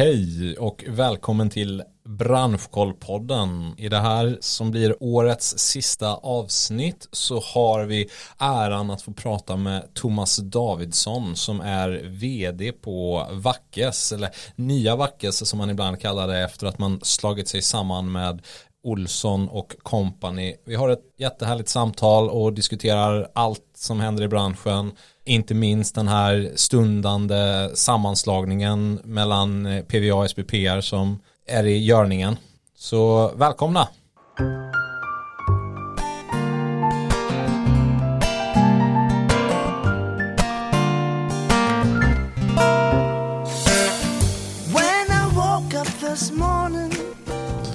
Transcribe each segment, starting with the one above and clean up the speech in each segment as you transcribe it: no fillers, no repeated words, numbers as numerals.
Hej och välkommen till Branschkollpodden. I det här som blir årets sista avsnitt så har vi äran att få prata med Thomas Davidsson som är vd på Wackes, eller nya Wackes som man ibland kallar det efter att man slagit sig samman med Olsson och kompani. Vi har ett jättehärligt samtal och diskuterar allt som händer i branschen. Inte minst den här stundande sammanslagningen mellan PVA och SBPR som är i görningen. Så välkomna!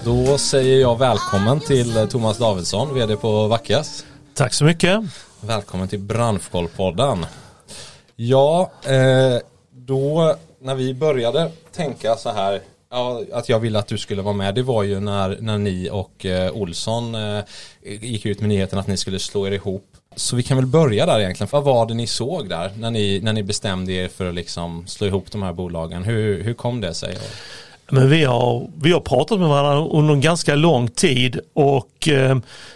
Då säger jag välkommen till Thomas Davidsson, vd på Wackes. Tack så mycket. Välkommen till Branschkollpodden. Ja, då när vi började tänka så här, ja, att jag ville att du skulle vara med, det var ju när ni och Olsson gick ut med nyheten att ni skulle slå er ihop. Så vi kan väl börja där egentligen. Vad var det ni såg där när ni bestämde er för att liksom slå ihop de här bolagen? Hur kom det sig? Men vi har pratat med varandra under en ganska lång tid och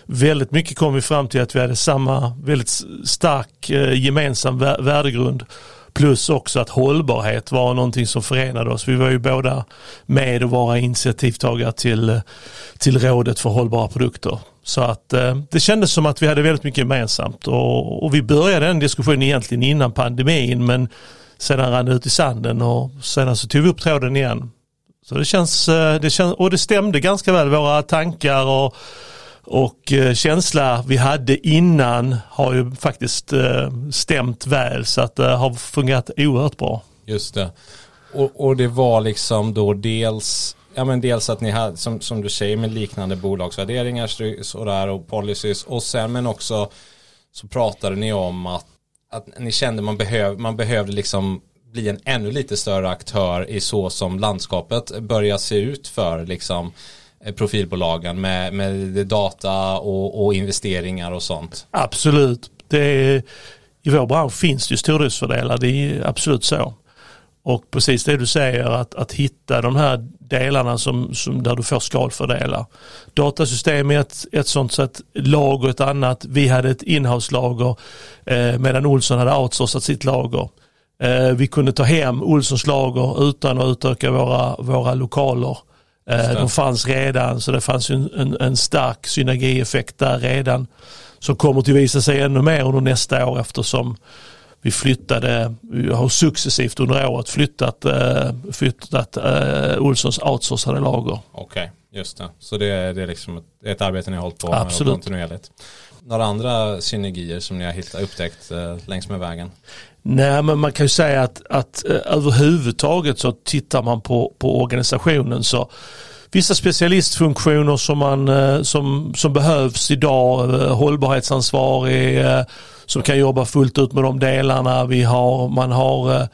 väldigt mycket kom vi fram till att vi hade samma väldigt stark gemensam värdegrund, plus också att hållbarhet var någonting som förenade oss. Vi var ju båda med och vara initiativtagare till rådet för hållbara produkter. Så att det kändes som att vi hade väldigt mycket gemensamt och vi började den diskussionen egentligen innan pandemin, men sedan rann ut i sanden och sedan så tog vi upp tråden igen. Så det känns, och det stämde ganska väl. Våra tankar och känsla vi hade innan har ju faktiskt stämt väl, så att det har fungerat oerhört bra. Just det. Och det var liksom då dels att ni hade, som du säger, med liknande bolagsvärderingar sådär, och policies, och sen men också så pratade ni om att ni kände man behövde liksom bli en ännu lite större aktör i så som landskapet börjar se ut för liksom profilbolagen med data och investeringar och sånt. Absolut. I vår bransch finns det ju stordriftsfördelar, det är absolut så. Och precis det du säger, att hitta de här delarna som där du får skalfördelar. Datasystem är ett sånt sätt, lager ett annat. Vi hade ett inhouse-lager medan Olsson hade outsourcat sitt lager. Vi kunde ta hem Olssons lager utan att utöka våra lokaler. De fanns redan, så det fanns en stark synergieffekt där redan, som kommer till visa sig ännu mer under nästa år, eftersom vi har successivt under året flyttat Olssons outsourcade lager. Okej, just det. Så det är liksom ett arbete ni har hållit på med kontinuerligt. Några andra synergier som ni har upptäckt längs med vägen? Nej, men man kan ju säga att överhuvudtaget så tittar man på organisationen, så vissa specialistfunktioner som behövs idag, hållbarhetsansvarig som kan jobba fullt ut med de delarna. Man har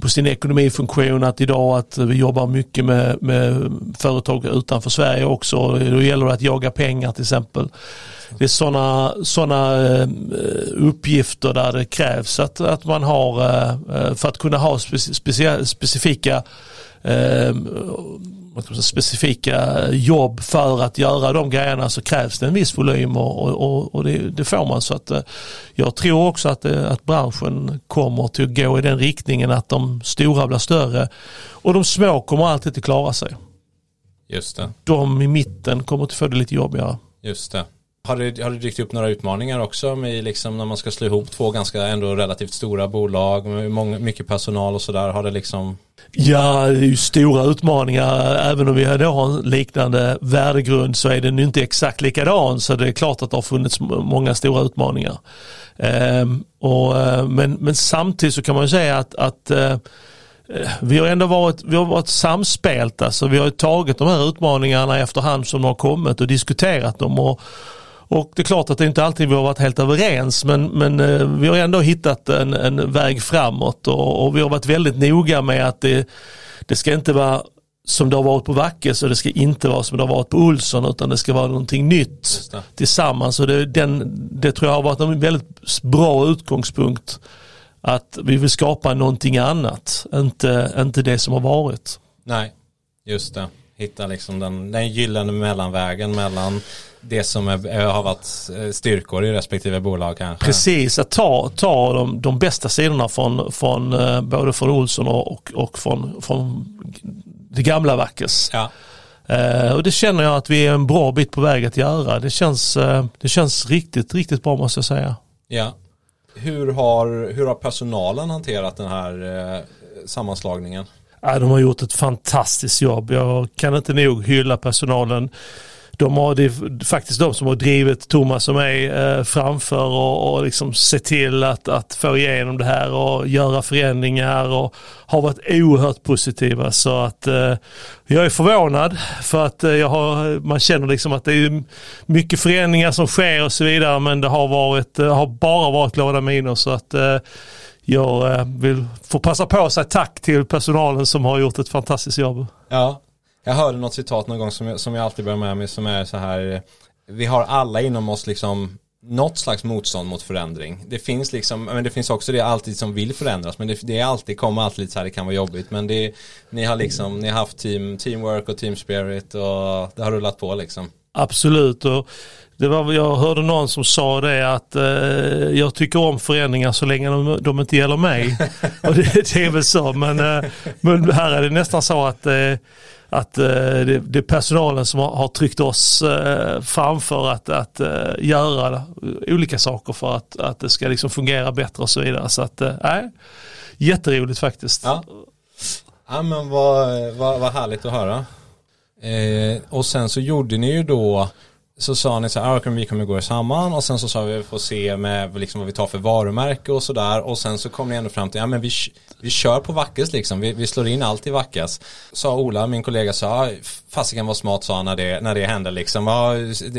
på sin ekonomifunktion att vi jobbar mycket med företag utanför Sverige också. Då gäller det att jaga pengar till exempel. Det är sådana uppgifter där det krävs att man har, för att kunna ha specifika jobb för att göra de grejerna, så krävs det en viss volym och det får man. Så att jag tror också att branschen kommer att gå i den riktningen att de stora blir större och de små kommer alltid att klara sig. Just det. De i mitten kommer att få det lite jobbigare. Just det. Har det dykt upp några utmaningar också med liksom när man ska slå ihop två ganska ändå relativt stora bolag med mycket personal och sådär? Har det liksom... Ja, det är ju stora utmaningar. Även om vi har en liknande värdegrund så är den ju inte exakt likadan, så det är klart att det har funnits många stora utmaningar. Men samtidigt så kan man ju säga att vi har varit samspelta, så vi har tagit de här utmaningarna efterhand som har kommit och diskuterat dem, och det är klart att det inte alltid vi har varit helt överens, men vi har ändå hittat en väg framåt, och vi har varit väldigt noga med att det ska inte vara som det har varit på Wackes och det ska inte vara som det har varit på Olsson, utan det ska vara någonting nytt tillsammans, och det tror jag har varit en väldigt bra utgångspunkt. Att vi vill skapa någonting annat, inte det som har varit. Nej, just det. Hitta liksom den gyllene mellanvägen mellan det som har varit styrkor i respektive bolag kanske. Precis, att ta de bästa sidorna från både från Olsson och från det gamla Wackes. Ja. Och det känner jag att vi är en bra bit på väg att göra. Det känns riktigt, riktigt bra måste jag säga. Ja. Hur har personalen hanterat den här sammanslagningen? De har gjort ett fantastiskt jobb. Jag kan inte nog hylla personalen. Det är faktiskt de som har drivit Thomas och mig framför och liksom se till att få igenom det här och göra förändringar och har varit oerhört positiva. Så att jag är förvånad för att man känner liksom att det är mycket förändringar som sker och så vidare, men det har bara varit glada miner, så att jag vill få passa på att säga tack till personalen som har gjort ett fantastiskt jobb. Ja. Jag hörde något citat någon gång som jag alltid bär med mig som är så här: vi har alla inom oss liksom något slags motstånd mot förändring. Det finns liksom, men det finns också det alltid som vill förändras, men det är alltid lite så här, det kan vara jobbigt, men ni har haft teamwork och team spirit och det har rullat på liksom. Absolut, och jag hörde någon som sa det att jag tycker om förändringar så länge de inte gäller mig. Och det är väl så, men här är det nästan så att det är personalen som har tryckt oss framför att göra olika saker för att det ska liksom fungera bättre och så vidare. Så att jätteroligt faktiskt. Ja men vad härligt att höra. Och sen så gjorde ni ju då, så sa ni så här, vi kommer gå samman, och sen så sa vi får se med liksom vad vi tar för varumärke och sådär, och sen så kom ni ändå fram till vi kör på Wackes liksom, vi slår in allt i Wackes. Sa Ola, min kollega, sa fasiken vad smart, sa han när det hände liksom,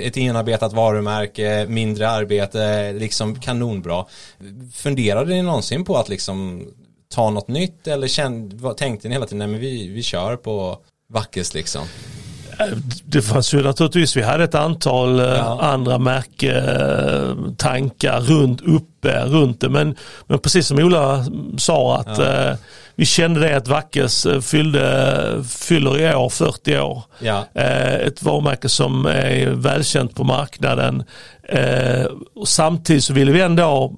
ett inarbetat varumärke, mindre arbete liksom, kanonbra. Funderade ni någonsin på att liksom ta något nytt, eller tänkte ni hela tiden nej men vi kör på Wackes liksom? Det fanns ju naturligtvis, vi hade ett antal andra märketankar runt det, men precis som Ola sa att vi kände det att Wackes fyller i år 40 år. Ja. Ett varumärke som är välkänt på marknaden. Och samtidigt så ville vi ändå,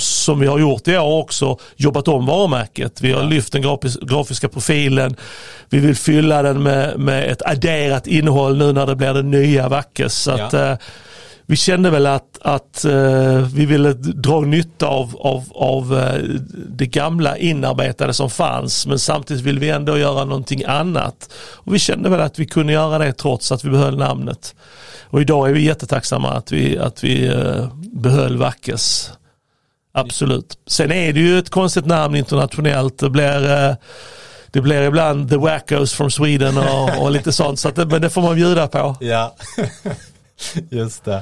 som vi har gjort i år också, jobbat om varumärket. Vi har lyft den grafiska profilen. Vi vill fylla den med ett adderat innehåll nu när det blir den nya Wackes. Så att vi kände väl att vi ville dra nytta av det gamla inarbetade som fanns, men samtidigt ville vi ändå göra någonting annat. Och vi kände väl att vi kunde göra det trots att vi behöll namnet. Och idag är vi jättetacksamma att vi behöll Wackes. Absolut. Sen är det ju ett konstigt namn internationellt. Det blir ibland The Wackos from Sweden och lite sånt, så att, men det får man bjuda på. Ja. Just det.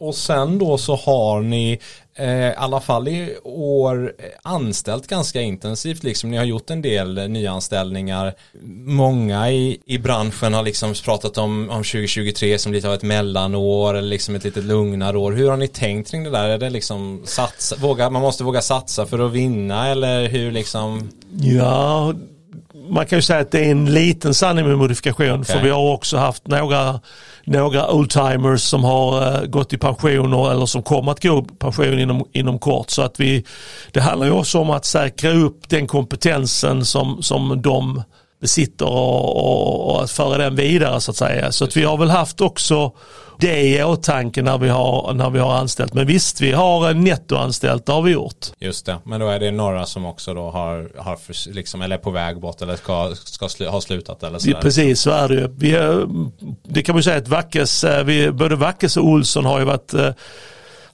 Och sen då så har ni i alla fall i år anställt ganska intensivt liksom. Ni har gjort en del nyanställningar. Många i branschen har liksom pratat om 2023 som lite av ett mellanår eller liksom ett litet lugnare år. Hur har ni tänkt kring det där? Är det liksom man måste våga satsa för att vinna, eller hur liksom? Ja, man kan ju säga att det är en liten sanning med modifikation, okay. För vi har också haft några oldtimers som har gått i pension eller som kommer att gå i pension inom kort, så att det handlar ju också om att säkra upp den kompetensen som de besitter och att föra den vidare så att säga. Så att vi har väl haft också det i åtanke när vi har anställt. Men visst, vi har nettoanställt, det har vi gjort. Just det, men då är det några som också då har liksom, eller är på väg bort eller ska ha slutat eller så. Precis, så är det ju. Det kan man ju säga att Wackes, både Wackes och Olsson har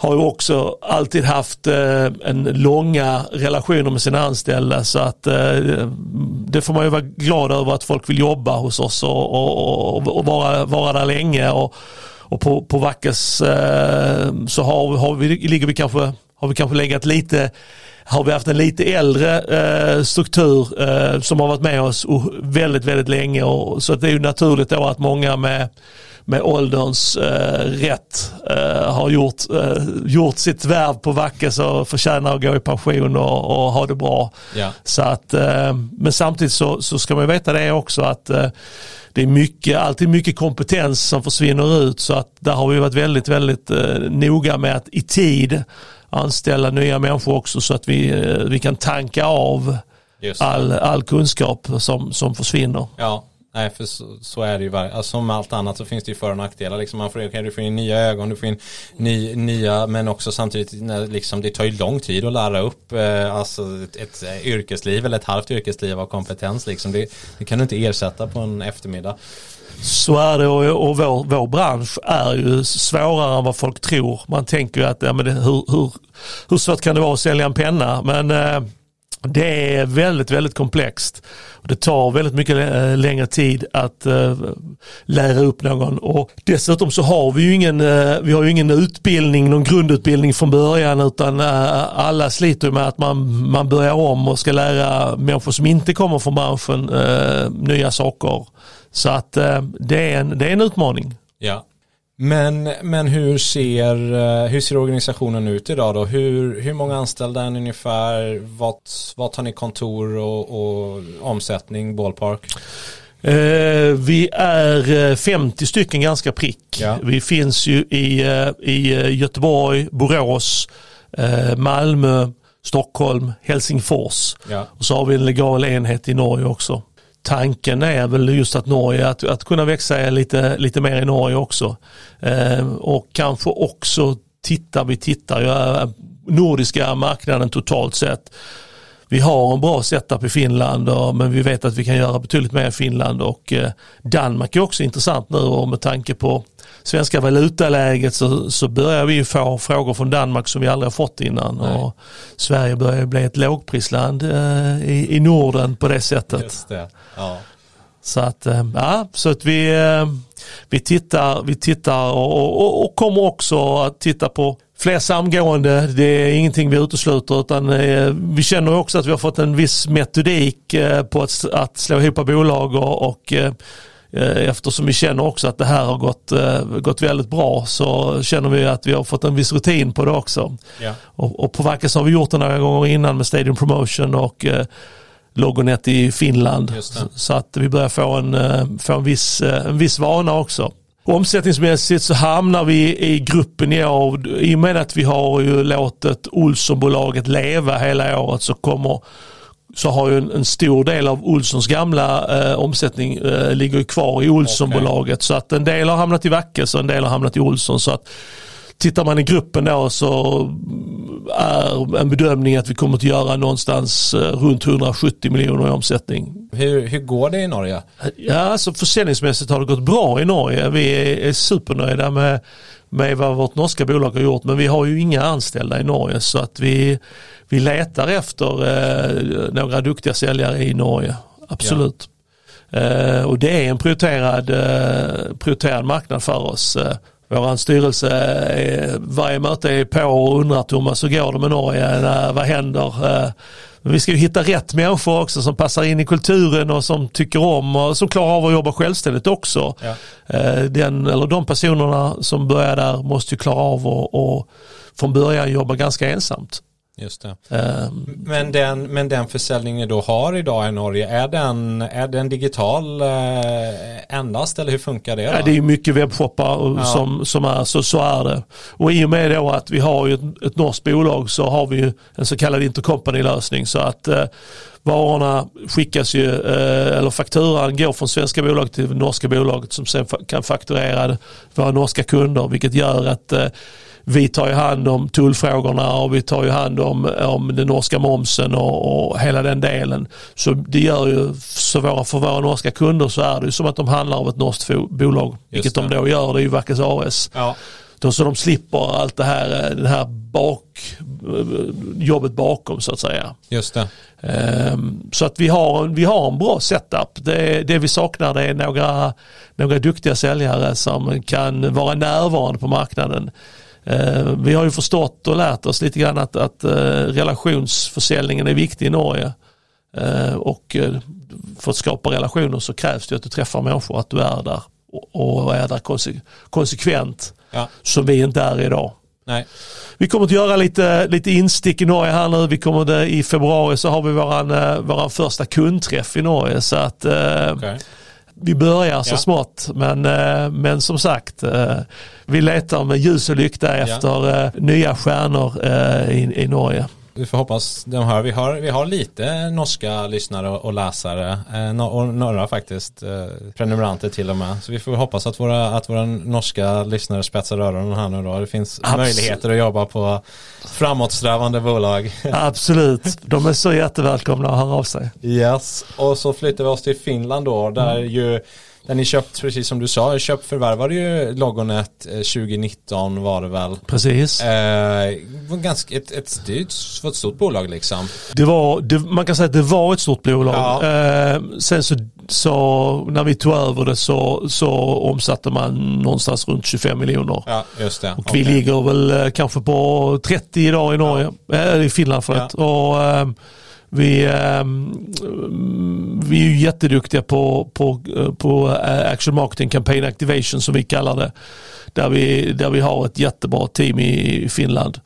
ju också alltid haft en långa relationer med sina anställda, så att det får man ju vara glad över, att folk vill jobba hos oss och vara där länge, och på Wackes så har vi kanske legat lite, har vi haft en lite äldre struktur som har varit med oss väldigt, väldigt länge, och så att det är ju naturligt då att många med med ålderns rätt har gjort sitt värv på Wackes och förtjänar att gå i pension och ha det bra. Ja. Så att, men samtidigt så ska man veta det också att det är alltid mycket kompetens som försvinner ut, så att där har vi varit väldigt, väldigt noga med att i tid anställa nya människor också, så att vi kan tanka av all kunskap som försvinner. Ja. Nej, för så är det ju. Alltså, som allt annat så finns det ju för- och nackdelar. Liksom, du får in nya ögon, du får in nya, men också samtidigt när, liksom, det tar ju lång tid att lära upp alltså ett yrkesliv eller ett halvt yrkesliv av kompetens. Liksom. Det kan du inte ersätta på en eftermiddag. Så är det, och vår bransch är ju svårare än vad folk tror. Man tänker ju att hur svårt kan det vara att sälja en penna? Men... det är väldigt, väldigt komplext. Det tar väldigt mycket längre tid att lära upp någon. Och dessutom så har vi ju ingen utbildning, någon grundutbildning från början, utan alla sliter med att man börjar om och ska lära människor som inte kommer från branschen nya saker. Så att det är en utmaning. Ja. Men hur ser organisationen ut idag då? Hur många anställda är ni ungefär? Vad tar ni kontor och omsättning, ballpark? Vi är 50 stycken ganska prick. Ja. Vi finns ju i Göteborg, Borås, Malmö, Stockholm, Helsingfors. Ja. Och så har vi en legal enhet i Norge också. Tanken är väl just att Norge, att kunna växa lite mer i Norge också. Och kanske också tittar nordiska marknaden totalt sett. Vi har en bra setup i Finland, men vi vet att vi kan göra betydligt mer i Finland, och Danmark är också intressant nu, och med tanke på svenska valutaläget så börjar vi få frågor från Danmark som vi aldrig har fått innan. Nej. Och Sverige börjar bli ett lågprisland i Norden på det sättet. Just det. Ja. Så att, vi tittar och kommer också att titta på fler samgående. Det är ingenting vi utesluter, utan vi känner också att vi har fått en viss metodik på att slå ihop bolag, och eftersom vi känner också att det här har gått väldigt bra, så känner vi att vi har fått en viss rutin på det också. Ja. Och på Wackes har vi gjort det några gånger innan med Stadium Promotion och Logonet i Finland. Så att vi börjar få en viss vana också. Omsättningsmässigt så hamnar vi i gruppen i år. I och med att vi har ju låtit Olsson-bolaget leva hela året, så har ju en stor del av Olssons gamla omsättning ligger ju kvar i Olsson-bolaget. Okay. Så att en del har hamnat i Wackes och en del har hamnat i Olsson. Så att tittar man i gruppen då, så är en bedömning att vi kommer att göra någonstans runt 170 miljoner i omsättning. Hur går det i Norge? Ja, så försäljningsmässigt har det gått bra i Norge. Vi är supernöjda med vad vårt norska bolag har gjort, men vi har ju inga anställda i Norge, så att vi letar efter några duktiga säljare i Norge. Absolut. Ja. Och det är en prioriterad marknad för oss. Vår styrelse, varje möte är på och undrar, Thomas, hur går det med Norge? Vad händer? Vi ska ju hitta rätt människor också som passar in i kulturen och som tycker om och som klarar av att jobba självständigt också. Ja. De personerna som börjar där måste ju klara av och från början jobba ganska ensamt. Just det. Men den försäljningen du har idag i Norge, är den digital endast, eller hur funkar det då? Ja, det är mycket webbshoppar som är så är det. Och i och med då att vi har ju ett norskt bolag, så har vi ju en så kallad intercompany-lösning, så att varorna skickas ju, eller fakturan går från svenska bolag till norska bolaget, som sen kan fakturera våra norska kunder, vilket gör att vi tar ju hand om tullfrågorna, och vi tar ju hand om den norska momsen och hela den delen. Så det gör ju, för våra norska kunder så är det ju som att de handlar om ett norskt bolag. Vilket de då gör, det är ju Wackes AS. Ja. Så de slipper allt det här, jobbet bakom, så att säga. Just det. Så att vi har en bra setup. Det vi saknar, det är några duktiga säljare som kan vara närvarande på marknaden. Vi har ju förstått och lärt oss lite grann att relationsförsäljningen är viktig i Norge, och för att skapa relationer så krävs det att du träffar människor, att du är där och är där konsekvent som vi inte är idag. Nej. Vi kommer att göra lite instick i Norge här nu. Vi kommer i februari så har vi våran första kundträff i Norge, så att vi börjar så smått, men som sagt, vi letar med ljus och lykta efter nya stjärnor i Norge. Vi får hoppas de hör. Vi har lite norska lyssnare och läsare och några faktiskt prenumeranter till och med. Så vi får hoppas att våra norska lyssnare spetsar öronen här nu då. Det finns möjligheter att jobba på framåtsträvande bolag. Absolut. De är så jättevälkomna att höra av sig. Yes. Och så flyttar vi oss till Finland då, där där ni köpt, precis som du sa, förvärvade ju Logonet 2019 var det väl? Precis. Ganska ett stort bolag liksom. Man kan säga att det var ett stort bolag. Ja. Sen så när vi tog över det så omsatte man någonstans runt 25 miljoner. Ja, just det. Och vi ligger väl kanske på 30 idag i Norge. I Finland förut. Ja. Och vi är ju jätteduktiga på action marketing, campaign activation som vi kallar det, där vi har ett jättebra team i Finland.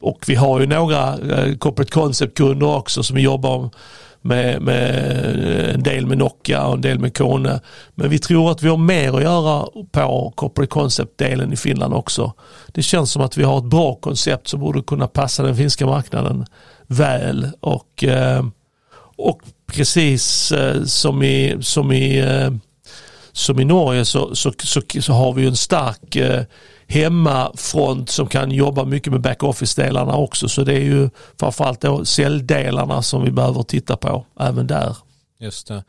Och vi har ju några corporate concept-kunder också som vi jobbar med en del med Nokia och en del med Kone. Men vi tror att vi har mer att göra på corporate concept-delen i Finland också. Det känns som att vi har ett bra koncept som borde kunna passa den finska marknaden väl, och precis som i Norge så har vi en stark hemmafront som kan jobba mycket med back-office-delarna också, så det är ju framförallt då säljdelarna som vi behöver titta på även där. Just det.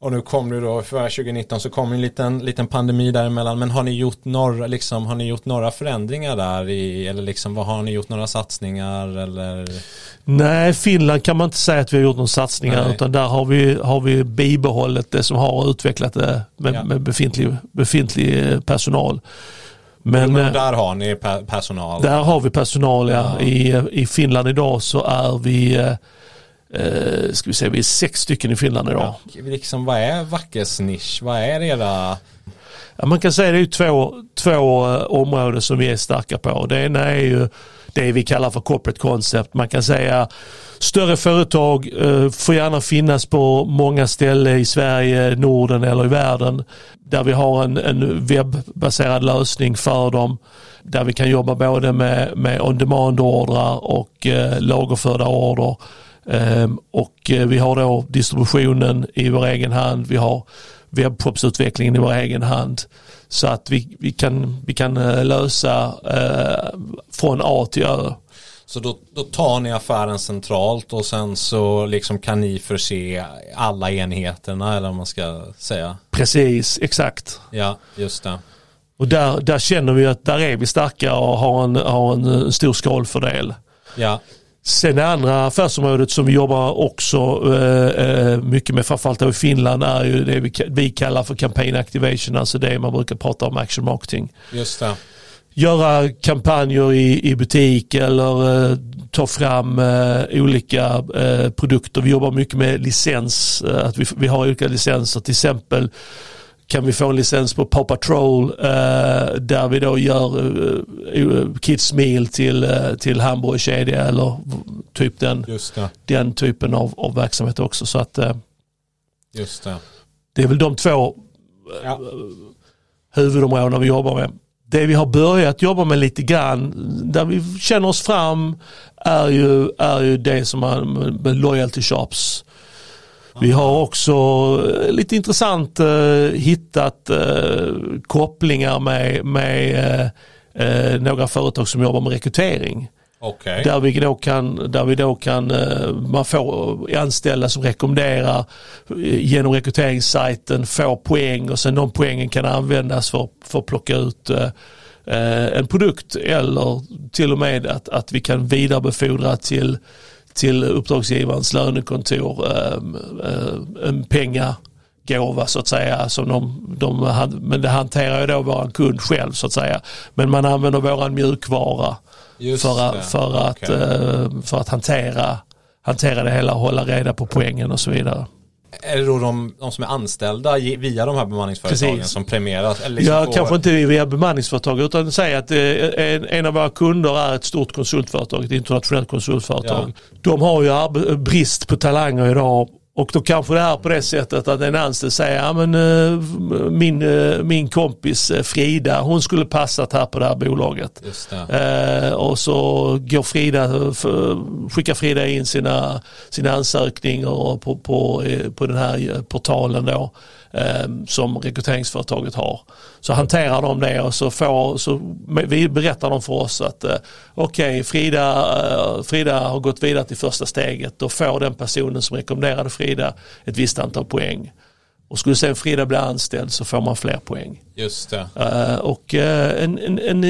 Och nu kom det då, för 2019 så kom en liten pandemi däremellan, men har ni gjort några förändringar där eller liksom, vad har ni gjort, några satsningar eller? Nej, Finland kan man inte säga att vi har gjort några satsningar. Nej. Utan där har vi bibehållit det som har utvecklat det med befintlig personal. Men där har ni personal. Där har vi personal, ja. I Finland idag så är vi vi är 6 stycken i Finland idag. Ja, liksom, vad är Wackes nisch? Vad är det där? Ja, man kan säga det är ju två områden som vi är starka på. Det ena är ju det vi kallar för corporate concept. Man kan säga större företag får gärna finnas på många ställen i Sverige, Norden eller i världen, där vi har en webbaserad lösning för dem, där vi kan jobba både med on-demand-ordrar och lagerförda order. Och vi har då distributionen i vår egen hand, vi har webbshopsutvecklingen i vår egen hand, så att vi kan lösa från A till Ö. Så då tar ni affären centralt och sen så liksom kan ni förse alla enheterna, eller vad man ska säga. Precis, exakt. Ja, just det. Och där känner vi att där är vi starka och har en stor skalfördel. Ja. Sen det andra affärsområdet som vi jobbar också mycket med, framförallt i Finland, är ju det vi kallar för campaign activation, alltså det man brukar prata om, action marketing. Just det. Göra kampanjer i butik eller ta fram olika produkter. Vi jobbar mycket med licens, att vi har olika licenser. Till exempel kan vi få en licens på Poppa Troll där vi då gör kids meal till hamburgerkedja eller typ den typen av verksamhet också, så att just det. Det är väl de två huvudområdena vi jobbar med. Det vi har börjat jobba med lite grann, där vi känner oss fram, är ju det som är med loyalty shops. Vi har också lite intressant hittat kopplingar med några företag som jobbar med rekrytering. Okay. Där vi då kan man får anställda som rekommenderar genom rekryteringssajten, får poäng och sen de poängen kan användas för att plocka ut en produkt, eller till och med att vi kan vidarebefordra till uppdragsgivarens lönekontor en pengagåva så att säga, som men det hanterar ju då våran kund själv så att säga, men man använder våran mjukvara för att hantera det hela och hålla reda på poängen och så vidare. är det då de som är anställda via de här bemanningsföretagen som premieras? Eller liksom kanske inte via bemanningsföretag, utan säga att en av våra kunder är ett stort konsultföretag, ett internationellt konsultföretag. Ja. De har ju brist på talanger idag. Och då kanske det är på det sättet att en anställd säger min kompis Frida, hon skulle passat här på det här bolaget. Just det. Och så går skickar Frida in sina ansökningar på den här portalen då, som rekryteringsföretaget har. Så hanterar de det och vi berättar de för oss att okej, Frida har gått vidare till första steget. Då får den personen som rekommenderade Frida ett visst antal poäng. Och skulle sen Frida bli anställd så får man fler poäng. Just det. Och en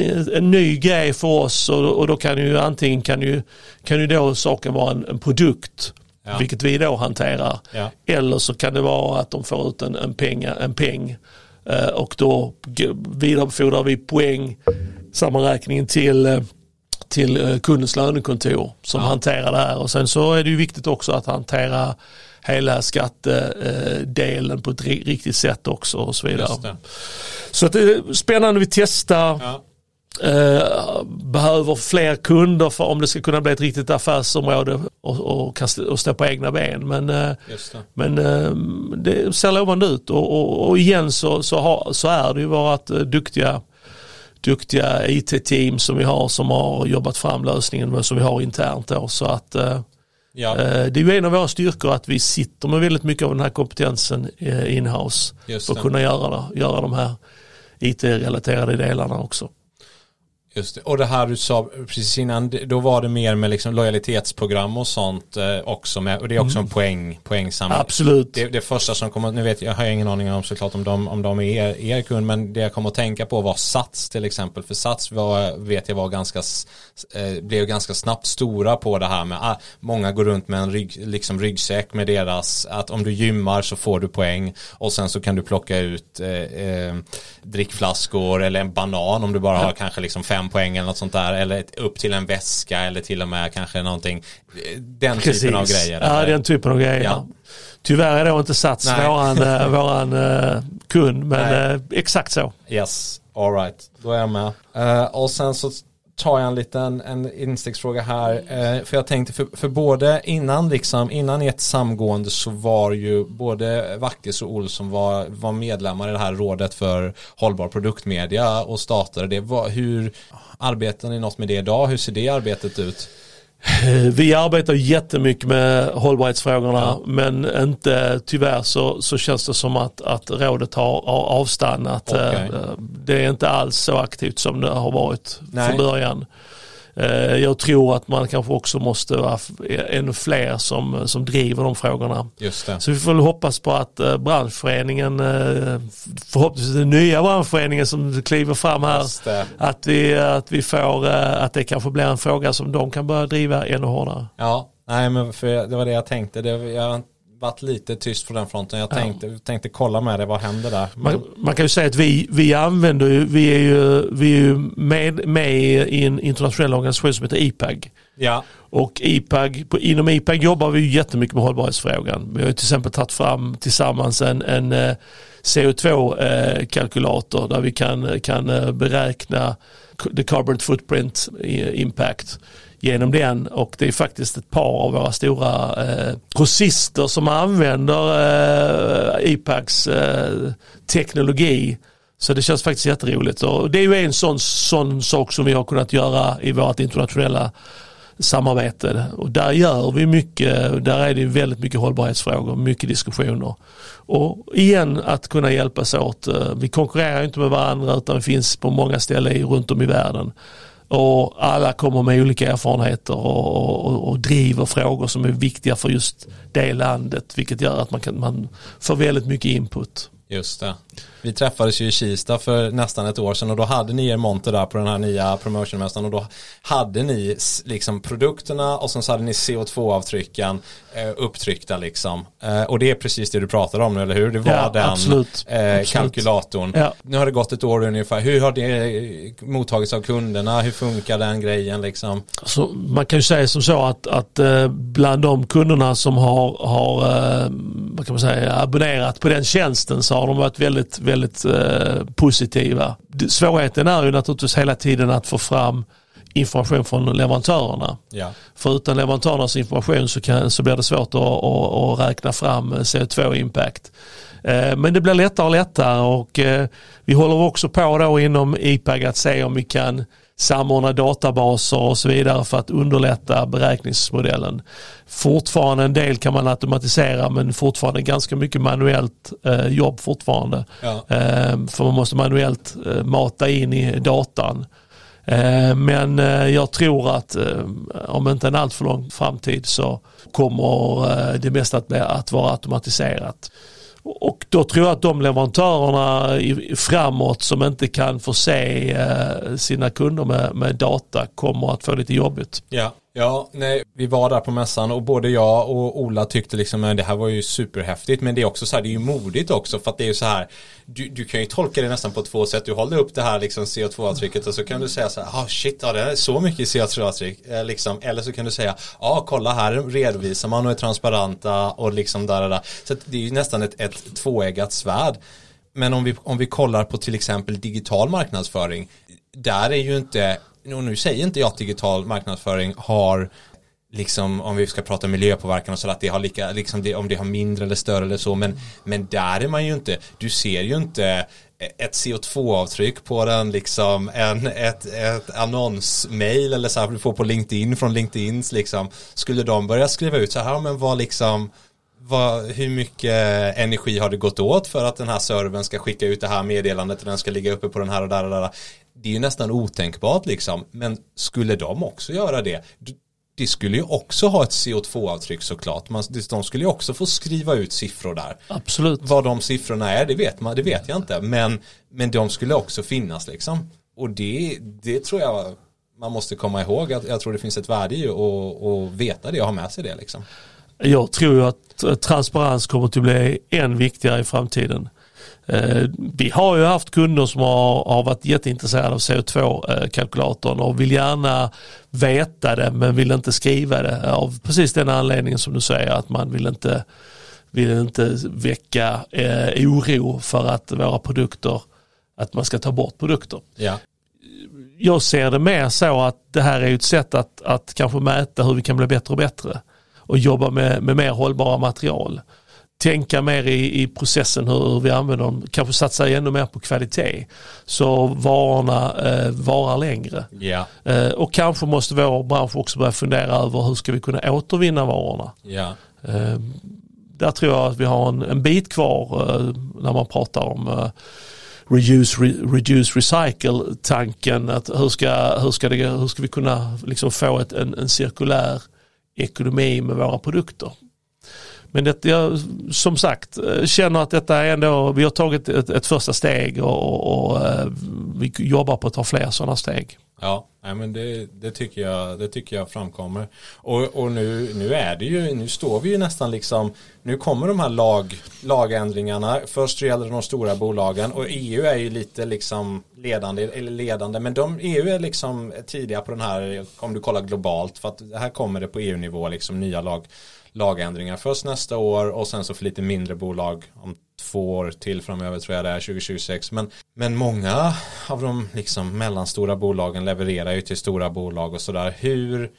ny grej för oss, och då kan ju antingen kan ju då saken vara en produkt. Ja. Vilket vi då hanterar. Ja. Eller så kan det vara att de får ut en peng. Och då vidarebefordrar vi poäng sammanräkningen till kundens lönekontor som hanterar det här. Och sen så är det ju viktigt också att hantera hela skattedelen på ett riktigt sätt också och så vidare. Så att det är spännande, vi testar. Ja. Behöver fler kunder för om det ska kunna bli ett riktigt affärsområde och stå på egna ben, men det ser lovande ut, och igen så är det ju vårt duktiga IT-team som vi har, som har jobbat fram lösningen som vi har internt då, så att det är ju en av våra styrkor att vi sitter med väldigt mycket av den här kompetensen in-house för att kunna göra de här IT-relaterade delarna också. Just det. Och det här du sa precis innan, då var det mer med liksom lojalitetsprogram och sånt också med, och det är också en poängsamling. Absolut. Det första som kommer, nu vet jag har ingen aning om såklart om de är er kund, men det jag kom att tänka på var Sats till exempel, för Sats blev ganska snabbt stora på det här med många går runt med en ryggsäck med deras, att om du gymmar så får du poäng och sen så kan du plocka ut drickflaskor eller en banan om du bara har kanske liksom 5 poäng eller något sånt där, eller upp till en väska eller till och med kanske någonting, den typen av grejer. Ja, den typen av grejer. Ja. Tyvärr är det inte Sats våran kund, men exakt så. Yes, all right. Då är jag med. Och sen så tar jag en liten insticksfråga här, för jag tänkte för både innan ert samgående så var ju både Wackes och Olsson var medlemmar i det här rådet för hållbar produktmedia och startade det. Hur arbetar ni något med det idag? Hur ser det arbetet ut? Vi arbetar jättemycket med hållbarhetsfrågorna, men inte, tyvärr så känns det som att rådet har avstannat. Okay. Det är inte alls så aktivt som det har varit från början. Jag tror att man kanske också måste vara ännu fler som driver de frågorna. Just det. Så vi får hoppas på att branschföreningen, förhoppningsvis den nya branschföreningen som kliver fram här, att vi får att det kanske blir en fråga som de kan börja driva ännu hårdare. Ja, nej, men för det var det jag tänkte. Jag varit lite tyst på den fronten. Jag tänkte kolla med det, vad händer där? Man kan ju säga att vi är ju med i en internationell organisation som heter IPEG. Ja. Och inom IPEG jobbar vi ju jättemycket med hållbarhetsfrågan. Vi har ju till exempel tagit fram tillsammans en CO2-kalkylator där vi kan beräkna the carbon footprint impact genom den, och det är faktiskt ett par av våra stora grossister som använder IPACs teknologi, så det känns faktiskt jätteroligt, och det är ju en sån sak som vi har kunnat göra i vårt internationella samarbete, och där gör vi mycket, där är det väldigt mycket hållbarhetsfrågor, mycket diskussioner, och igen att kunna hjälpas åt. Vi konkurrerar inte med varandra, utan vi finns på många ställen runt om i världen. Och alla kommer med olika erfarenheter och driver frågor som är viktiga för just det landet, vilket gör att man får väldigt mycket input. Just det. Vi träffades ju i Kista för nästan ett år sedan och då hade ni er monter där på den här nya promotionmässan och då hade ni liksom produkterna och sen så hade ni CO2-avtrycken upptryckta liksom. Och det är precis det du pratade om nu, eller hur? Det var ja, den absolut. Kalkylatorn. Ja. Nu har det gått ett år ungefär. Hur har det mottagits av kunderna? Hur funkar den grejen liksom? Alltså, man kan ju säga som så att bland de kunderna som har vad kan man säga, abonnerat på den tjänsten så har de varit väldigt, väldigt positiva. Svårigheten är ju naturligtvis hela tiden att få fram information från leverantörerna. Ja. För utan leverantörernas information så blir det svårt att räkna fram CO2-impact. Men det blir lättare och lättare och vi håller också på då inom IPEG att se om vi kan samordna databaser och så vidare för att underlätta beräkningsmodellen. Fortfarande en del kan man automatisera, men fortfarande ganska mycket manuellt jobb fortfarande. Ja. För man måste manuellt mata in i datan. Men jag tror att om inte en allt för lång framtid så kommer det mesta att vara automatiserat. Och då tror jag att de leverantörerna framåt som inte kan få se sina kunder med data kommer att få lite jobbigt. Ja, nej, vi var där på mässan och både jag och Ola tyckte liksom att det här var ju superhäftigt, men det är också så här, det är ju modigt också för att det är ju så här, du kan ju tolka det nästan på två sätt. Du håller upp det här liksom CO2-avtrycket och så kan du säga så här, det är så mycket CO2-avtryck liksom. Eller så kan du säga, kolla här redovisar man och är transparenta och liksom där. Så det är ju nästan ett tvåeggat svärd. Men om vi kollar på till exempel digital marknadsföring, där är ju inte... Och nu säger inte jag att digital marknadsföring har, liksom, om vi ska prata miljöpåverkan och så, att det har lika, liksom det, om det har mindre eller större eller så, men där är man ju inte, du ser ju inte ett CO2-avtryck på den liksom, ett annonsmail eller så här du får på LinkedIn från LinkedIns liksom, skulle de börja skriva ut så här, men vad liksom... hur mycket energi har det gått åt för att den här servern ska skicka ut det här meddelandet och den ska ligga uppe på den här och där och där. Det är ju nästan otänkbart liksom. Men skulle de också göra det? Det skulle ju också ha ett CO2-avtryck såklart. De skulle ju också få skriva ut siffror där. Absolut. Vad de siffrorna är, det vet jag inte. Men de skulle också finnas liksom. Och det tror jag... Man måste komma ihåg att jag tror det finns ett värde i att veta det och ha med sig det liksom. Jag tror att transparens kommer att bli än viktigare i framtiden. Vi har ju haft kunder som har varit jätteintresserade av CO2-kalkylatorn och vill gärna veta det men vill inte skriva det av precis den anledningen som du säger, att man vill inte väcka oro för att våra produkter, att man ska ta bort produkter. Ja. Jag ser det mer så att det här är ett sätt att kanske mäta hur vi kan bli bättre och bättre. Och jobba med mer hållbara material. Tänka mer i processen hur vi använder dem. Kanske satsa ännu mer på kvalitet. Så varorna varar längre. Yeah. Och kanske måste vår bransch också börja fundera över hur ska vi kunna återvinna varorna. Yeah. Där tror jag att vi har en bit kvar när man pratar om... reduce recycle-tanken. Att hur ska vi kunna liksom få en cirkulär... ekonomi med våra produkter. Men det, jag som sagt känner att detta är ändå, vi har tagit ett första steg och vi jobbar på att ta fler sådana steg. Ja, men det tycker jag framkommer. Och nu står vi ju nästan liksom, nu kommer de här lagändringarna. Först gäller de stora bolagen och EU är ju lite liksom ledande, men EU är liksom tidiga på den här, om du kollar globalt, för att här kommer det på EU-nivå liksom nya lagändringar först nästa år och sen så för lite mindre bolag om 2 år till framöver tror jag det är 2026. Men många av de liksom mellanstora bolagen levererar ju till stora bolag och sådär. Hur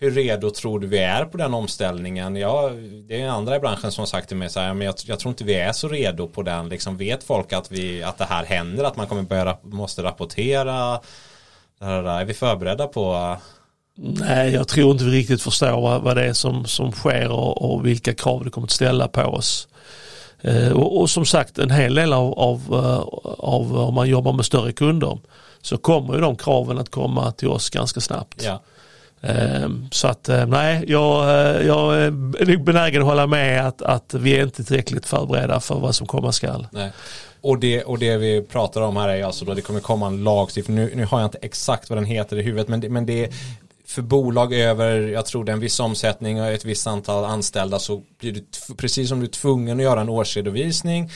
redo tror du vi är på den omställningen? Ja, det är andra i branschen som har sagt till mig så här, men jag tror inte vi är så redo på den. Liksom vet folk att det här händer, att man kommer börja måste rapportera? Är vi förberedda på... Nej, jag tror inte vi riktigt förstår vad det är som sker och vilka krav det kommer att ställa på oss. Och som sagt, en hel del av om man jobbar med större kunder så kommer ju de kraven att komma till oss ganska snabbt. Ja. Så att nej, jag är benägen att hålla med att vi är inte tillräckligt förberedda för vad som komma skall. Nej. Och det vi pratar om här är alltså då det kommer komma en lagstiftning. Nu har jag inte exakt vad den heter i huvudet, men det är för bolag över, jag tror det är en viss omsättning och ett visst antal anställda, så blir du, precis som du är tvungen att göra en årsredovisning,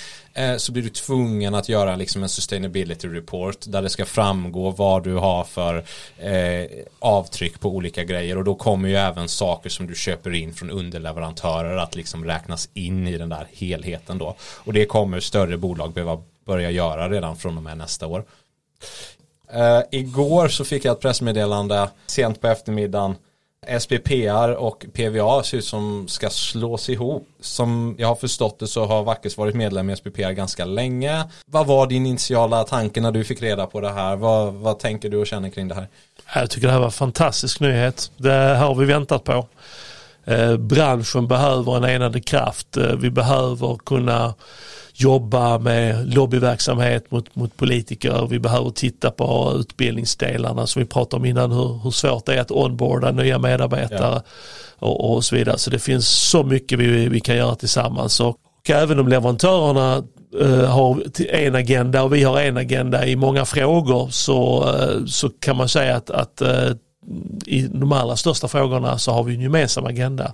så blir du tvungen att göra liksom en sustainability report där det ska framgå vad du har för avtryck på olika grejer, och då kommer ju även saker som du köper in från underleverantörer att liksom räknas in i den där helheten då, och det kommer större bolag behöva börja göra redan från och med nästa år. Igår så fick jag ett pressmeddelande sent på eftermiddagen. SBPR och PVA ser ut som ska slås ihop. Som jag har förstått det så har Wackes varit medlem i SBPR ganska länge. Vad var din initiala tanke när du fick reda på det här? Vad tänker du och känner kring det här? Jag tycker det här var en fantastisk nyhet. Det här har vi väntat på. Branschen behöver en enande kraft. Vi behöver kunna jobba med lobbyverksamhet mot politiker. Vi behöver titta på utbildningsdelarna som vi pratade om innan, hur svårt det är att onboarda nya medarbetare, ja, och så vidare. Så det finns så mycket vi kan göra tillsammans. Och även om leverantörerna har en agenda och vi har en agenda i många frågor, så kan man säga att i de allra största frågorna så har vi en gemensam agenda.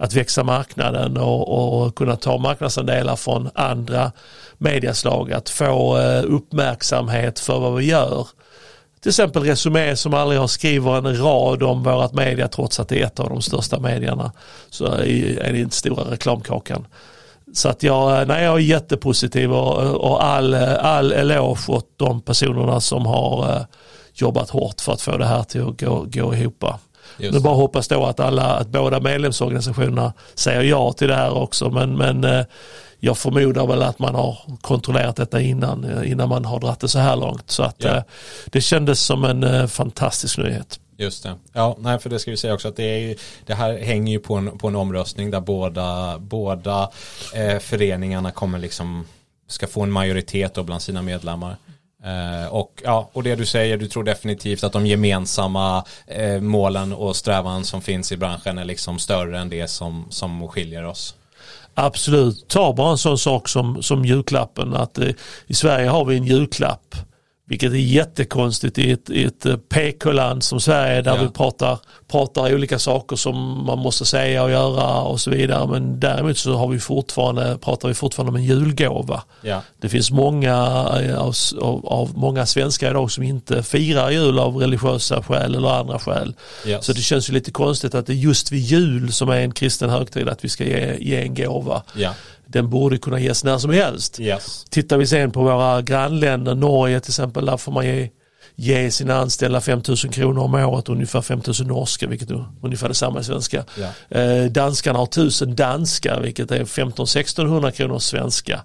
Att växa marknaden och kunna ta marknadsandelar från andra medieslag. Att få uppmärksamhet för vad vi gör. Till exempel Resumé som aldrig har skrivit en rad om vårt media trots att det är ett av de största medierna. Så är det inte stora reklamkakan. Så att jag är jättepositiv och all eloge åt de personerna som har jobbat hårt för att få det här till att gå ihop. Just. Nu bara hoppas då att båda medlemsorganisationerna säger ja till det här också, men jag förmodar väl att man har kontrollerat detta innan man har dratt det så här långt, så att det kändes som en fantastisk nyhet. Just det. Ja, nej, för det ska vi säga också att det här hänger ju på en omröstning där båda föreningarna kommer liksom ska få en majoritet då bland sina medlemmar. Och det du säger, du tror definitivt att de gemensamma målen och strävan som finns i branschen är liksom större än det som skiljer oss. Absolut, ta bara en sån sak som julklappen, att i Sverige har vi en julklapp, vilket är jättekonstigt i ett PK-land som Sverige där vi pratar olika saker som man måste säga och göra och så vidare. Men däremot så har vi pratar vi fortfarande om en julgåva. Ja. Det finns många av många svenskar idag som inte firar jul av religiösa skäl eller andra skäl. Yes. Så det känns ju lite konstigt att det är just vid jul, som är en kristen högtid, att vi ska ge en gåva. Ja. Den borde kunna ges när som helst. Yes. Tittar vi sen på våra grannländer, Norge till exempel, där får man ge sina anställda 5 000 kronor om året, ungefär 5 000 norska, vilket är ungefär detsamma i svenska. Yeah. Danskarna har 1 000 danska, vilket är 1500-1600 kronor svenska.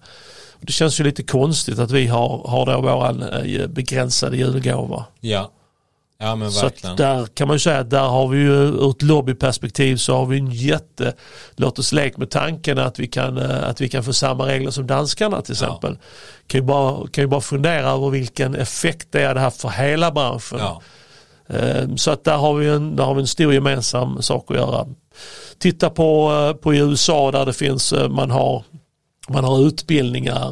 Det känns ju lite konstigt att vi har då våra begränsade julgåvor. Yeah. Ja, men så där kan man ju säga att där har vi ju ur ett lobbyperspektiv så har vi låt oss leka med tanken att vi kan få samma regler som danskarna till exempel. Ja. Kan ju bara fundera över vilken effekt det är det här för hela branschen. Ja. Så att där har vi en stor gemensam sak att göra. Titta på USA där det finns, man har utbildningar,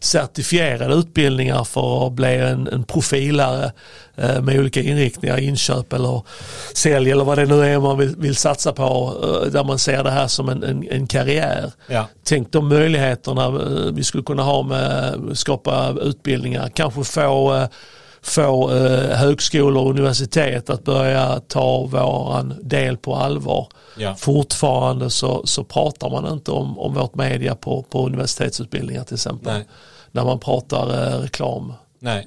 certifierade utbildningar för att bli en profilare med olika inriktningar, inköp eller sälj eller vad det nu är man vill satsa på, där man ser det här som en karriär. Ja. Tänk de möjligheterna vi skulle kunna ha med skapa utbildningar, kanske få högskolor och universitet att börja ta våran del på allvar. Ja. Fortfarande så pratar man inte om vårt media på universitetsutbildningar till exempel. Nej. När man pratar reklam. Nej.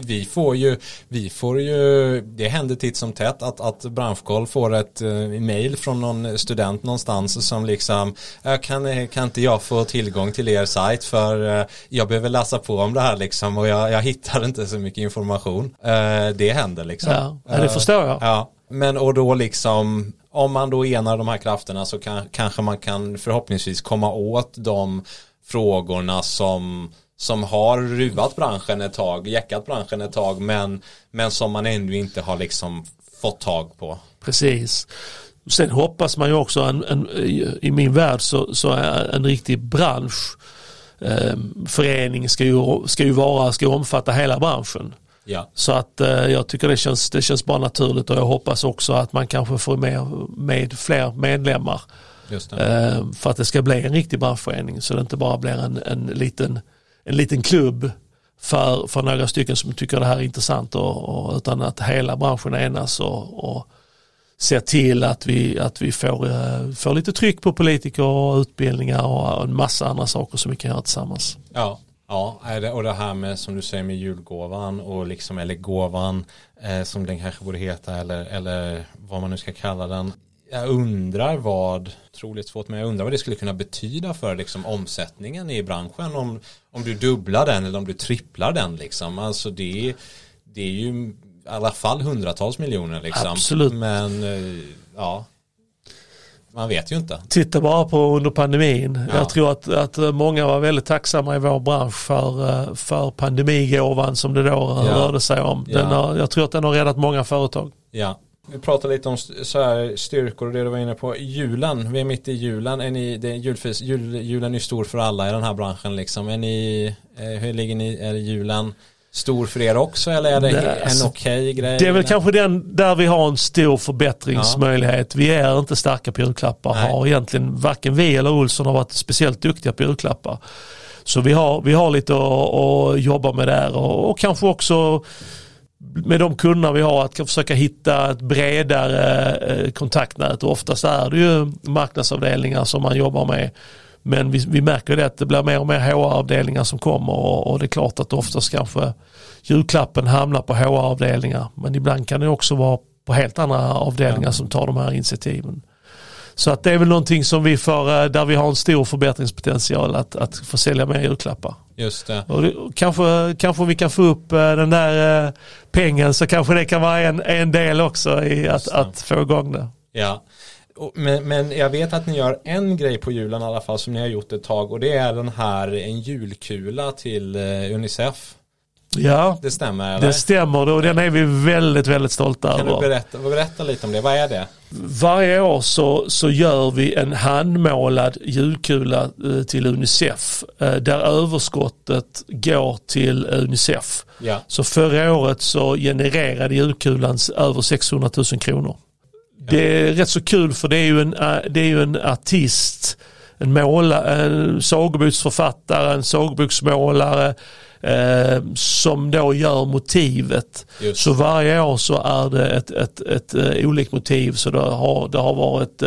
Vi får ju det händer titt som tätt att Branschkoll får ett mejl från någon student någonstans som liksom kan inte jag få tillgång till er sajt för jag behöver läsa på om det här liksom och jag hittar inte så mycket information. Det händer liksom. Ja, det förstår jag. Ja. Men och då liksom om man då enar de här krafterna så kanske man kan förhoppningsvis komma åt de frågorna som har ruvat branschen ett tag, jäckat branschen ett tag men som man ännu inte har liksom fått tag på. Precis. Sen hoppas man ju också i min värld så är en riktig branschförening ska ju omfatta hela branschen. Ja. Så att jag tycker det känns bara naturligt, och jag hoppas också att man kanske får med fler medlemmar. Just det. För att det ska bli en riktig branschförening, så det inte bara blir en liten klubb för några stycken som tycker det här är intressant, och utan att hela branschen enas och se till att vi får lite tryck på politiker och utbildningar och en massa andra saker som vi kan göra tillsammans. Ja. Ja, och det här med, som du säger, med julgåvan och liksom, eller gåvan som den kanske borde heta, eller vad man nu ska kalla den. Jag undrar vad det skulle kunna betyda för liksom omsättningen i branschen, om du dubblar den eller om du tripplar den liksom. Alltså det är ju i alla fall hundratals miljoner liksom. Absolut. Men ja, man vet ju inte. Titta bara på under pandemin. Ja. Jag tror att många var väldigt tacksamma i vår bransch för pandemigåvan som det då rörde sig om. Ja. Jag tror att den har räddat många företag. Ja. Vi pratar lite om så här styrkor och det du var inne på. Julen, vi är mitt i julen. Julen är stor för alla i den här branschen liksom. Hur ligger ni i julen? Stor för er också, eller är det en okej grej? Det är väl kanske den där vi har en stor förbättringsmöjlighet. Ja. Vi är inte starka på julklappar. Har egentligen, varken vi eller Olsson har varit speciellt duktiga på julklappar. Så vi har lite att jobba med där, och kanske också med de kunder vi har att försöka hitta ett bredare kontaktnät. Och oftast är det ju marknadsavdelningar som man jobbar med. Men vi märker det att det blir mer och mer HR-avdelningar som kommer, och det är klart att oftast kanske julklappen hamnar på HR-avdelningar, men ibland kan det också vara på helt andra avdelningar som tar de här initiativen. Så att det är väl någonting som vi får, där vi har en stor förbättringspotential att få sälja mer julklappar. Just det. Och kanske vi kan få upp den där pengen, så kanske det kan vara en del också i att få igång det. Ja. Men jag vet att ni gör en grej på julen i alla fall som ni har gjort ett tag, och det är en julkula till UNICEF. Ja, det stämmer. Eller? Det stämmer, och den är vi väldigt, väldigt stolta över. Kan du berätta lite om det? Vad är det? Varje år så gör vi en handmålad julkula till UNICEF där överskottet går till UNICEF. Ja. Så förra året så genererade julkulan över 600 000 kronor. Det är rätt så kul, för det är ju en artist, en målare, en sagoboksförfattare, en sagoboksmålare som då gör motivet. Just. Så varje år så är det ett olikt motiv. Så det har varit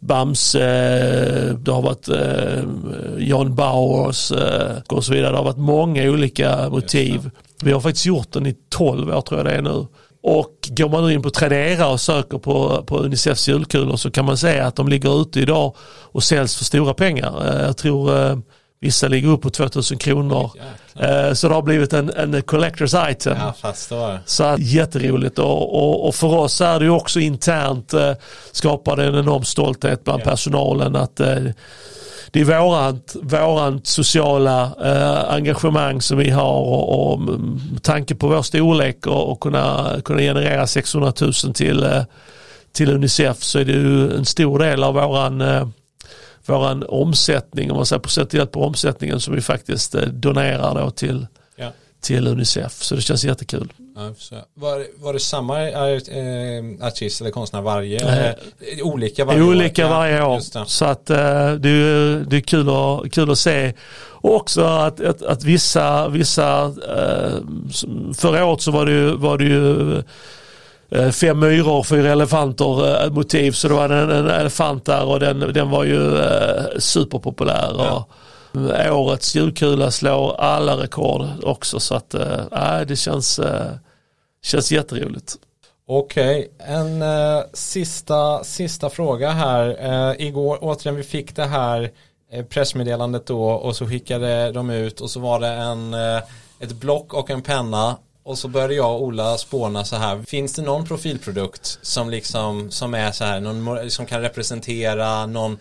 Bams, det har varit John Bauers och så vidare. Det har varit många olika motiv. Vi har faktiskt gjort den i 12 år, tror jag det är nu. Och går man nu in på Tradera och söker på UNICEFs julkulor, så kan man säga att de ligger ute idag och säljs för stora pengar. Jag tror vissa ligger upp på 2000 kronor. Jäklar. Så det har blivit en collector's item. Ja, fast då. Så jätteroligt. Och för oss är det ju också internt, skapar det en enorm stolthet bland personalen att det är våran sociala engagemang som vi har, och med tanke på vår storlek och kunna generera 600 000 till UNICEF, så är det ju en stor del av våran omsättning, om man säger procentuellt på omsättningen, som vi faktiskt donerar då till UNICEF. Så det känns jättekul. Ja, var det samma artist eller konstnär varje? Olika varje år? Olika varje år. Så att det är kul att se. Och också att vissa förra året så var det ju Fem myror fyra elefanter motiv. Så det var en elefant där, och den var ju superpopulär. Ja. Och årets julkula slår alla rekord också, så att det känns jätteroligt. Okej, en sista fråga här. Igår återigen, vi fick det här pressmeddelandet då, och så skickade de ut, och så var det ett block och en penna. Och så började jag och Ola spåna så här. Finns det någon profilprodukt som liksom som är så här någon, som kan representera någon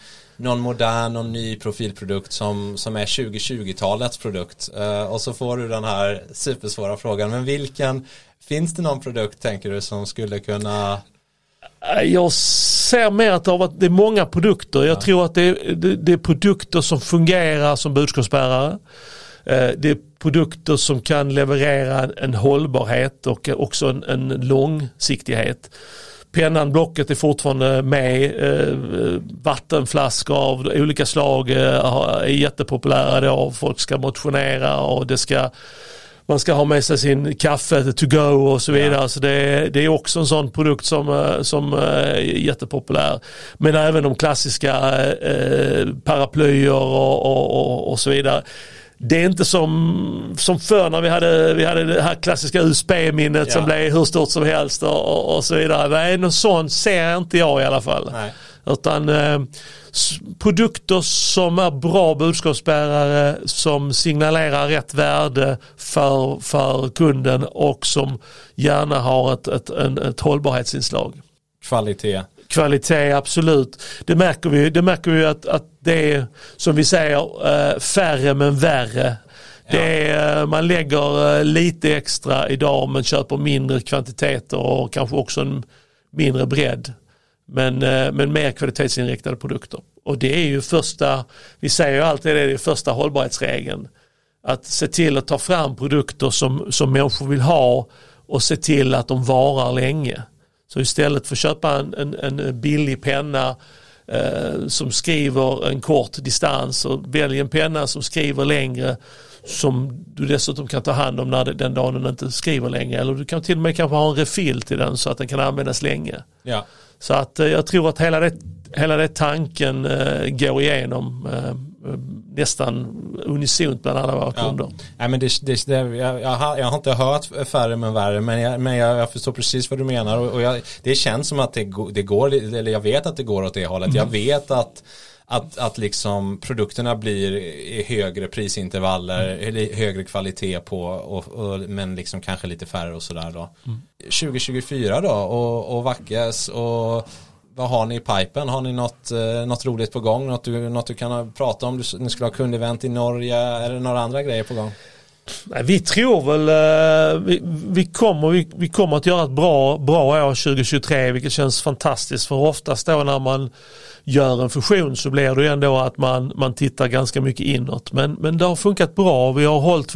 modern och ny profilprodukt som är 2020-talets produkt? Och så får du den här supersvåra frågan. Men finns det någon produkt tänker du som skulle kunna... Jag ser mer att det är många produkter. Jag tror att det är produkter som fungerar som budskapsbärare. Det är produkter som kan leverera en hållbarhet och också en långsiktighet. Pennan, blocket är fortfarande med. Vattenflaskor av olika slag är jättepopulära då. Folk ska motionera och man ska ha med sig sin kaffe to go och så vidare. Ja. Så det är också en sån produkt som är jättepopulär. Men även de klassiska paraplyer och så vidare. Det är inte som förr när vi hade det här klassiska USB-minnet som blev hur stort som helst och så vidare. Nej, någon sån ser inte jag i alla fall. Nej. Utan produkter som är bra budskapsbärare, som signalerar rätt värde för kunden och som gärna har ett hållbarhetsinslag. Kvalitet, absolut. Det märker vi att det är, som vi säger, färre men värre. Ja. Det är, man lägger lite extra idag men köper mindre kvantiteter och kanske också en mindre bredd. Men mer kvalitetsinriktade produkter. Och det är ju vi säger ju alltid det är den första hållbarhetsregeln. Att se till att ta fram produkter som människor vill ha och se till att de varar länge. Så istället för att köpa en billig penna som skriver en kort distans och välj en penna som skriver längre som du dessutom kan ta hand om när den dagen den inte skriver längre. Eller du kan till och med kanske ha en refill till den så att den kan användas länge. Ja. Så att jag tror att hela det tanken går igenom nästan unisont bland alla våra kunder. Ja, men jag har inte hört färre men värre, men jag förstår precis vad du menar och det känns som att det går, eller jag vet att det går åt det hållet. Jag vet att liksom produkterna blir i högre prisintervaller eller högre kvalitet på men liksom kanske lite färre och sådär då. 2024 då och Wackes och vad har ni i pipen? Har ni något roligt på gång? Något du kan prata om? Ni skulle ha kundevent i Norge eller några andra grejer på gång? Nej, vi tror väl vi kommer att göra ett bra år 2023, vilket känns fantastiskt, för oftast då när man gör en fusion så blir det ju ändå att man tittar ganska mycket inåt, men det har funkat bra. Vi har hållit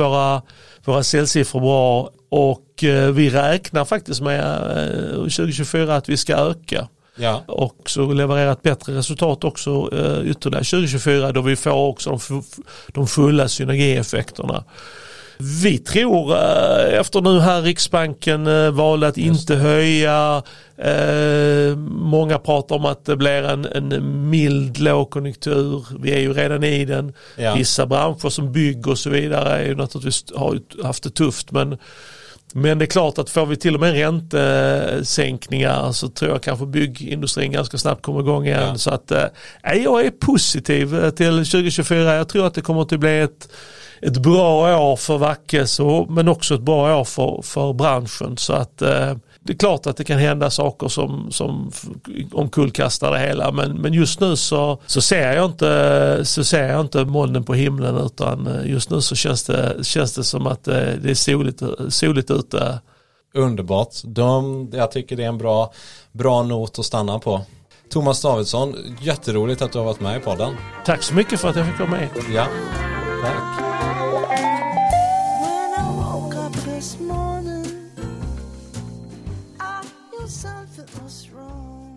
våra säljsiffror bra och vi räknar faktiskt med 2024 att vi ska öka. Ja. Och så leverera ett bättre resultat också ytterligare 2024, då vi får också de fulla synergieffekterna. Vi tror efter nu här Riksbanken valde att inte höja. Många pratar om att det blir en mild lågkonjunktur. Vi är ju redan i den. Ja. Vissa branscher som bygg och så vidare är ju naturligtvis har haft det tufft, men det är klart att får vi till och med räntesänkningar så tror jag kanske byggindustrin ganska snabbt kommer igång igen. Ja. Så att jag är positiv till 2024. Jag tror att det kommer att bli ett bra år för Wackes men också ett bra år för branschen. Så att det är klart att det kan hända saker som omkullkastar det hela, men just nu så ser jag inte molnen på himlen, utan just nu så känns det som att det är soligt ute. Underbart. Jag tycker det är en bra not att stanna på. Thomas Davidsson, jätteroligt att du har varit med i podden. Tack så mycket för att jag fick vara med. Ja. Tack. Something was wrong.